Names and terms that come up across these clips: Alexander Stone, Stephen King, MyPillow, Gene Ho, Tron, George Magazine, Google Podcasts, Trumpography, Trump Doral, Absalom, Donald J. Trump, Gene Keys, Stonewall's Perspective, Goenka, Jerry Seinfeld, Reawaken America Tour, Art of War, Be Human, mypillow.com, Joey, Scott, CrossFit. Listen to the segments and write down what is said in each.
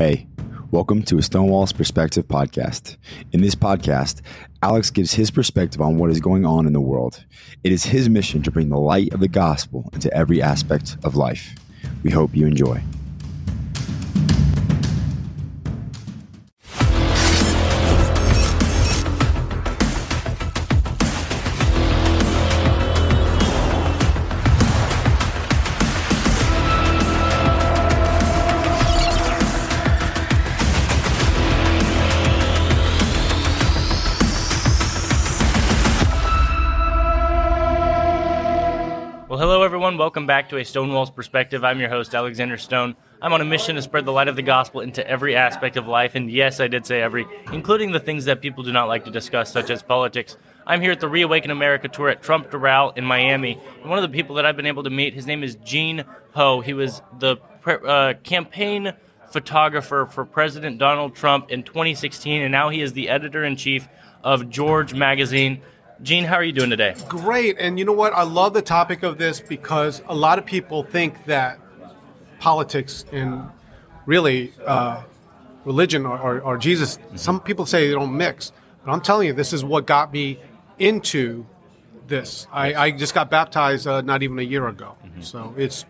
Hey, welcome to a Stonewall's Perspective podcast. In this podcast, Alex gives his perspective on what is going on in the world. It is his mission to bring the light of the gospel into every aspect of life. We hope you enjoy. Welcome back to A Stonewall's Perspective. I'm your host, Alexander Stone. I'm on a mission to spread the light of the gospel into every aspect of life, and yes, I did say every, including the things that people do not like to discuss, such as politics. I'm here at the Reawaken America Tour at Trump Doral in Miami, and one of the people that I've been able to meet, his name is Gene Ho. He was the campaign photographer for President Donald Trump in 2016, and now he is the editor-in-chief of George Magazine. Gene, how are you doing today? Great. And you know what? I love the topic of this because a lot of people think that politics and really religion or Jesus, some people say they don't mix. But I'm telling you, this is what got me into this. I just got baptized not even a year ago. Mm-hmm. So it's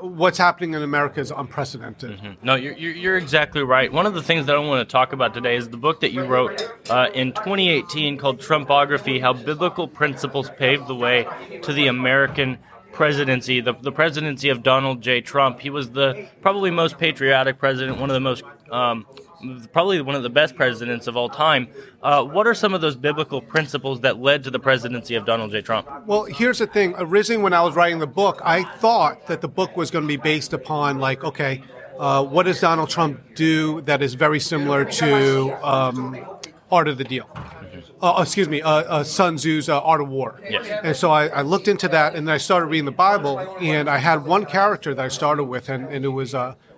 what's happening in America is unprecedented. Mm-hmm. No, you're exactly right. One of the things that I want to talk about today is the book that you wrote in 2018 called Trumpography, How Biblical Principles Paved the Way to the American Presidency, the presidency of Donald J. Trump. He was the probably most patriotic president, one of the most probably one of the best presidents of all time. What are some of those biblical principles that led to the presidency of Donald J. Trump? Well, here's the thing. Originally, when I was writing the book, I thought that the book was going to be based upon, like, okay, what does Donald Trump do that is very similar to Art of the Deal? Sun Tzu's Art of War. Yes. And so I looked into that, and then I started reading the Bible, and I had one character that I started with, and it was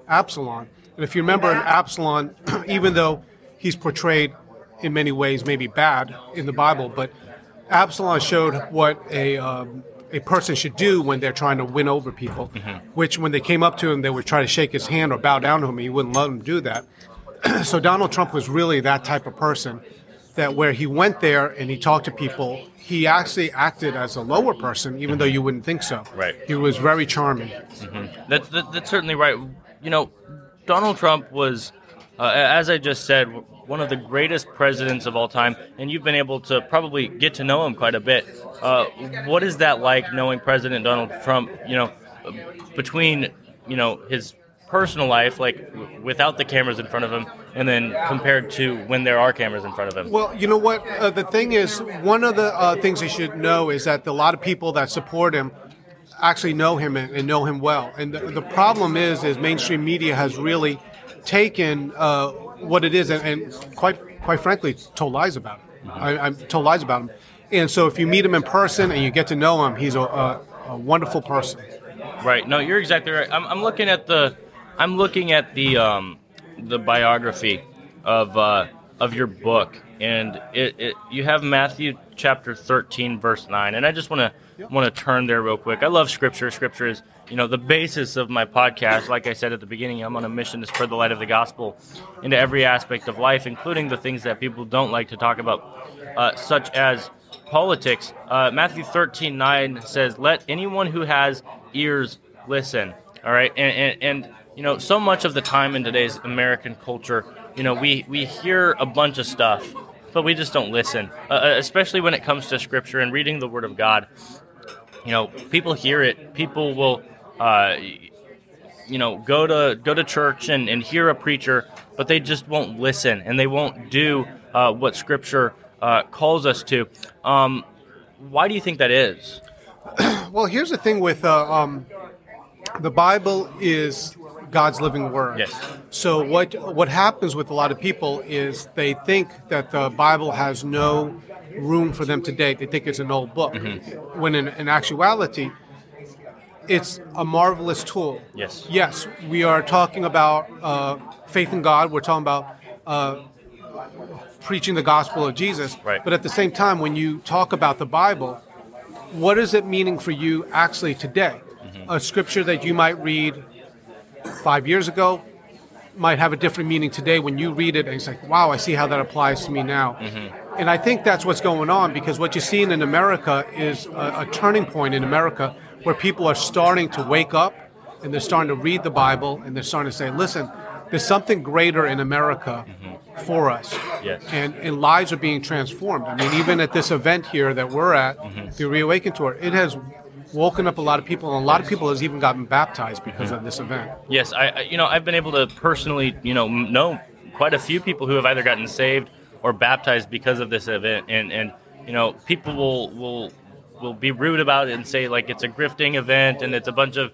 Absalom. And if you remember in Absalom, even though he's portrayed in many ways maybe bad in the Bible, but Absalom showed what a person should do when they're trying to win over people, mm-hmm. which when they came up to him, they would try to shake his hand or bow down to him. He wouldn't let them do that. So Donald Trump was really that type of person that where he went there and he talked to people, he actually acted as a lower person, even mm-hmm. though you wouldn't think so. Right. He was very charming. Mm-hmm. That's certainly right. You know, Donald Trump was, as I just said, one of the greatest presidents of all time, and you've been able to probably get to know him quite a bit. What is that like, knowing President Donald Trump, you know, between, you know, his personal life, like without the cameras in front of him, and then compared to when there are cameras in front of him? Well, you know what? The thing is, one of the things you should know is that a lot of people that support him actually know him and know him well. And the problem is mainstream media has really taken what it is and quite frankly, told lies about it. I told lies about him. And so if you meet him in person and you get to know him, he's a wonderful person. Right. No, you're exactly right. I'm looking at the biography of your book, and you have Matthew chapter 13, verse 9, and I just want to turn there real quick. I love Scripture. Scripture is, you know, the basis of my podcast. Like I said at the beginning, I'm on a mission to spread the light of the gospel into every aspect of life, including the things that people don't like to talk about, such as politics. Matthew 13:9 says, "Let anyone who has ears listen." All right, and you know, so much of the time in today's American culture, you know, we hear a bunch of stuff, but we just don't listen, especially when it comes to Scripture and reading the Word of God. You know, people hear it. People will, you know, go to church and hear a preacher, but they just won't listen, and they won't do what Scripture calls us to. Why do you think that is? Well, here's the thing with the Bible is God's living word. Yes. So what happens with a lot of people is they think that the Bible has no room for them today. They think it's an old book, mm-hmm. when in actuality, it's a marvelous tool. Yes. Yes, we are talking about faith in God. We're talking about preaching the gospel of Jesus. Right. But at the same time, when you talk about the Bible, what is it meaning for you actually today? Mm-hmm. A scripture that you might read 5 years ago might have a different meaning today when you read it, and it's like, wow, I see how that applies to me now. Mm-hmm. And I think that's what's going on, because what you're seeing in America is a turning point in America where people are starting to wake up, and they're starting to read the Bible, and they're starting to say, listen, there's something greater in America mm-hmm. for us. Yes. And lives are being transformed. I mean, even at this event here that we're at, mm-hmm. the Reawaken Tour, it has woken up a lot of people, and a lot of people has even gotten baptized because mm-hmm. of this event. Yes, I've been able to personally, know quite a few people who have either gotten saved or baptized because of this event. And people will be rude about it and say, like, it's a grifting event and it's a bunch of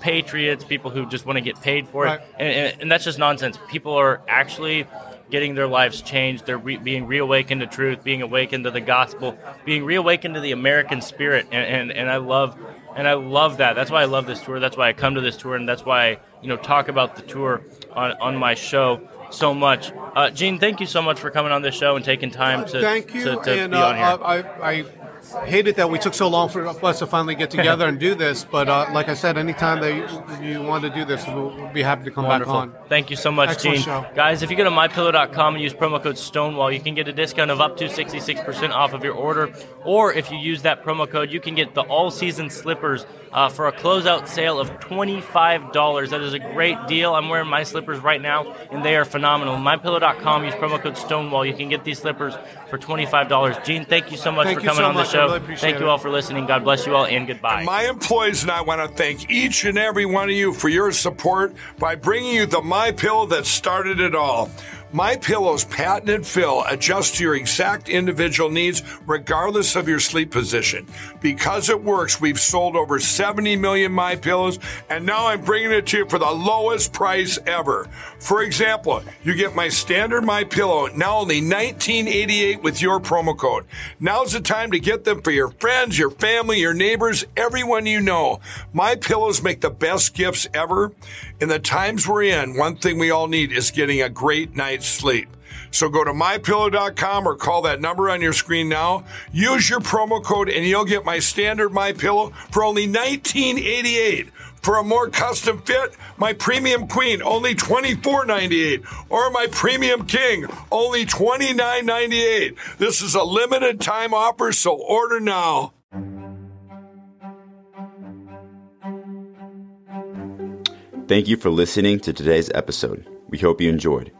patriots, people who just want to get paid for it. Right. And that's just nonsense. People are actually getting their lives changed. They're being reawakened to truth, being awakened to the gospel, being reawakened to the American spirit. And I love that. That's why I love this tour. That's why I come to this tour. And that's why I, talk about the tour on my show so much. Gene, thank you so much for coming on this show and taking time to be on here. I hated that we took so long for us to finally get together and do this, but like I said, anytime that you want to do this, we'll be happy to come back on. Thank you so much, Gene. Guys, if you go to MyPillow.com and use promo code Stonewall, you can get a discount of up to 66% off of your order, or if you use that promo code, you can get the all-season slippers for a closeout sale of $25. That is a great deal. I'm wearing my slippers right now, and they are phenomenal. MyPillow.com, use promo code Stonewall. You can get these slippers for $25. Gene, thank you so much for coming on the show. Really thank you all for listening. God bless you all, and goodbye. And my employees and I want to thank each and every one of you for your support by bringing you the MyPillow that started it all. MyPillow's patented fill adjusts to your exact individual needs regardless of your sleep position. Because it works, we've sold over 70 million MyPillows, and now I'm bringing it to you for the lowest price ever. For example, you get my standard MyPillow, now only $19.88 with your promo code. Now's the time to get them for your friends, your family, your neighbors, everyone you know. MyPillows make the best gifts ever. In the times we're in, one thing we all need is getting a great night's sleep. So go to MyPillow.com or call that number on your screen now. Use your promo code and you'll get my standard MyPillow for only $19.88. For a more custom fit, my Premium Queen, only $24.98. Or my Premium King, only $29.98. This is a limited time offer, so order now. Thank you for listening to today's episode. We hope you enjoyed.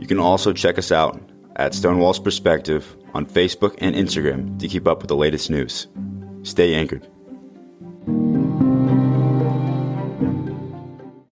You can also check us out at Stonewall's Perspective on Facebook and Instagram to keep up with the latest news. Stay anchored.